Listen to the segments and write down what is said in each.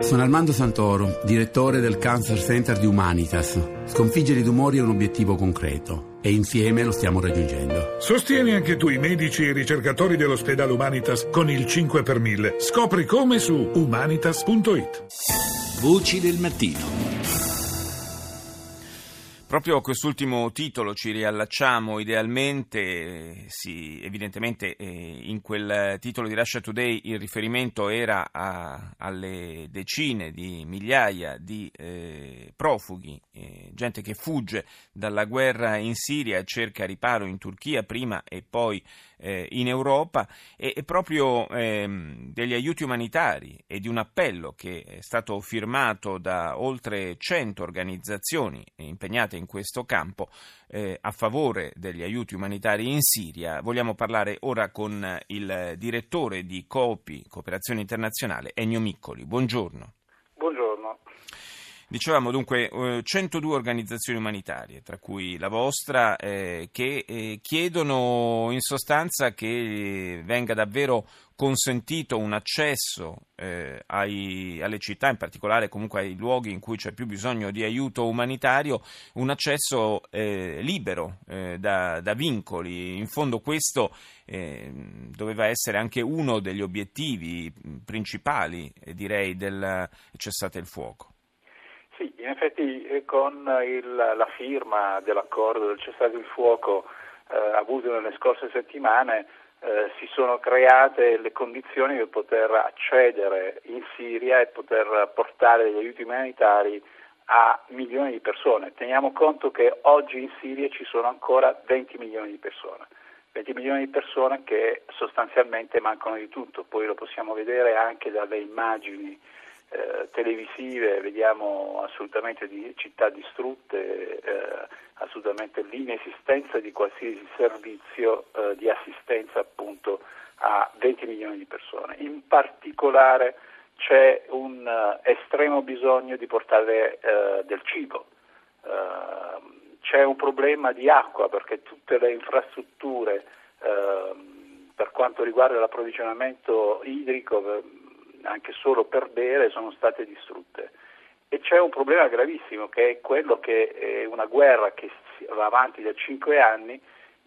Sono Armando Santoro, direttore del Cancer Center di Humanitas. Sconfiggere i tumori è un obiettivo concreto e insieme lo stiamo raggiungendo. Sostieni anche tu i medici e i ricercatori dell'ospedale Humanitas con il 5 per 1000. Scopri come su humanitas.it. Voci del mattino. Proprio a quest'ultimo titolo ci riallacciamo idealmente, sì, evidentemente in quel titolo di Russia Today il riferimento era alle decine di migliaia di profughi, gente che fugge dalla guerra in Siria, cerca riparo in Turchia prima e poi in Europa, e proprio degli aiuti umanitari e di un appello che è stato firmato da oltre 100 organizzazioni impegnate in questo campo a favore degli aiuti umanitari in Siria. Vogliamo parlare ora con il direttore di COOPI, Cooperazione Internazionale, Ennio Miccoli. Buongiorno. Buongiorno. Dicevamo dunque 102 organizzazioni umanitarie, tra cui la vostra, che chiedono in sostanza che venga davvero consentito un accesso alle città, in particolare comunque ai luoghi in cui c'è più bisogno di aiuto umanitario, un accesso libero da vincoli. In fondo questo doveva essere anche uno degli obiettivi principali, direi, del cessate il fuoco. Sì, in effetti con la firma dell'accordo del cessate il fuoco avuto nelle scorse settimane si sono create le condizioni per poter accedere in Siria e poter portare degli aiuti umanitari a milioni di persone. Teniamo conto che oggi in Siria ci sono ancora 20 milioni di persone che sostanzialmente mancano di tutto, poi lo possiamo vedere anche dalle immagini televisive, vediamo assolutamente di città distrutte, assolutamente l'inesistenza di qualsiasi servizio di assistenza appunto a 20 milioni di persone. In particolare c'è un estremo bisogno di portare del cibo, c'è un problema di acqua perché tutte le infrastrutture per quanto riguarda l'approvvigionamento idrico anche solo per bere sono state distrutte, e c'è un problema gravissimo che è quello che è una guerra che va avanti da 5 anni,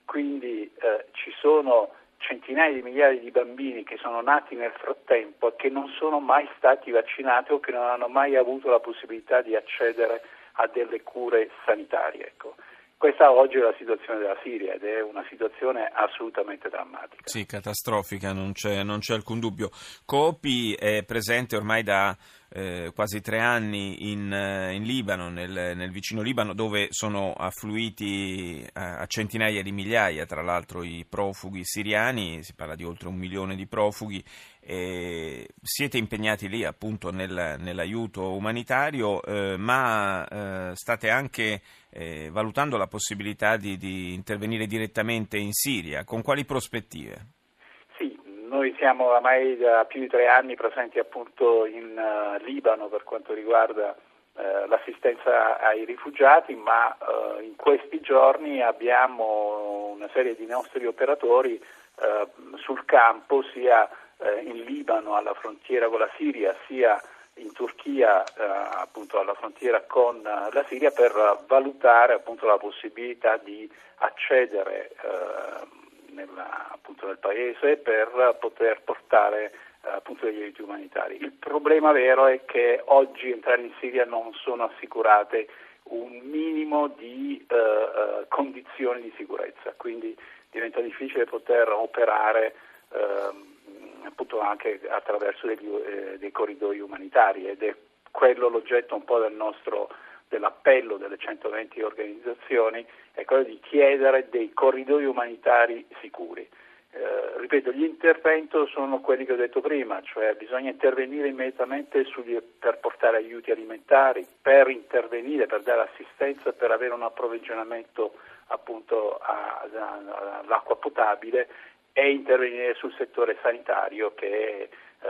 quindi ci sono centinaia di migliaia di bambini che sono nati nel frattempo e che non sono mai stati vaccinati o che non hanno mai avuto la possibilità di accedere a delle cure sanitarie. Ecco. Questa oggi è la situazione della Siria ed è una situazione assolutamente drammatica. Sì, catastrofica, non c'è alcun dubbio. COOPI è presente ormai da quasi 3 anni in Libano, nel vicino Libano, dove sono affluiti a centinaia di migliaia, tra l'altro, i profughi siriani. Si parla di oltre 1 milione di profughi. Siete impegnati lì appunto nell'aiuto umanitario, ma state anche valutando la possibilità di intervenire direttamente in Siria. Con quali prospettive? Sì, noi siamo oramai da più di 3 anni presenti appunto in Libano per quanto riguarda l'assistenza ai rifugiati, ma in questi giorni abbiamo una serie di nostri operatori sul campo, sia in Libano alla frontiera con la Siria, sia in Turchia appunto alla frontiera con la Siria, per valutare appunto la possibilità di accedere nel paese per poter portare appunto degli aiuti umanitari. Il problema vero è che oggi entrare in Siria non sono assicurate un minimo di condizioni di sicurezza, quindi diventa difficile poter operare appunto anche attraverso dei corridoi umanitari, ed è quello l'oggetto un po' dell'appello delle 120 organizzazioni, è quello di chiedere dei corridoi umanitari sicuri. Ripeto, gli interventi sono quelli che ho detto prima, cioè bisogna intervenire immediatamente per portare aiuti alimentari, per intervenire, per dare assistenza, per avere un approvvigionamento appunto all'acqua potabile, e intervenire sul settore sanitario che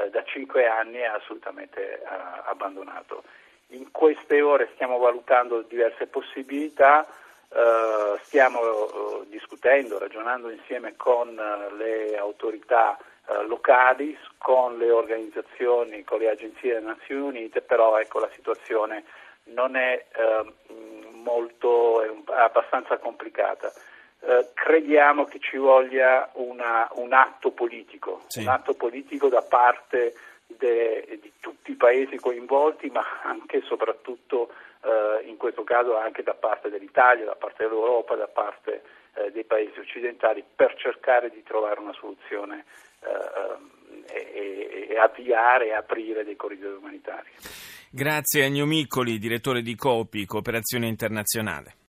da 5 anni è assolutamente abbandonato. In queste ore stiamo valutando diverse possibilità, stiamo discutendo, ragionando insieme con le autorità locali con le organizzazioni, con le agenzie delle Nazioni Unite, però ecco la situazione non è molto, è abbastanza complicata. Crediamo che ci voglia un atto politico, sì, un atto politico da parte di tutti i paesi coinvolti, ma anche e soprattutto in questo caso anche da parte dell'Italia, da parte dell'Europa, da parte dei paesi occidentali, per cercare di trovare una soluzione e avviare e aprire dei corridoi umanitari. Grazie a Ennio Miccoli, direttore di COOPI, Cooperazione Internazionale.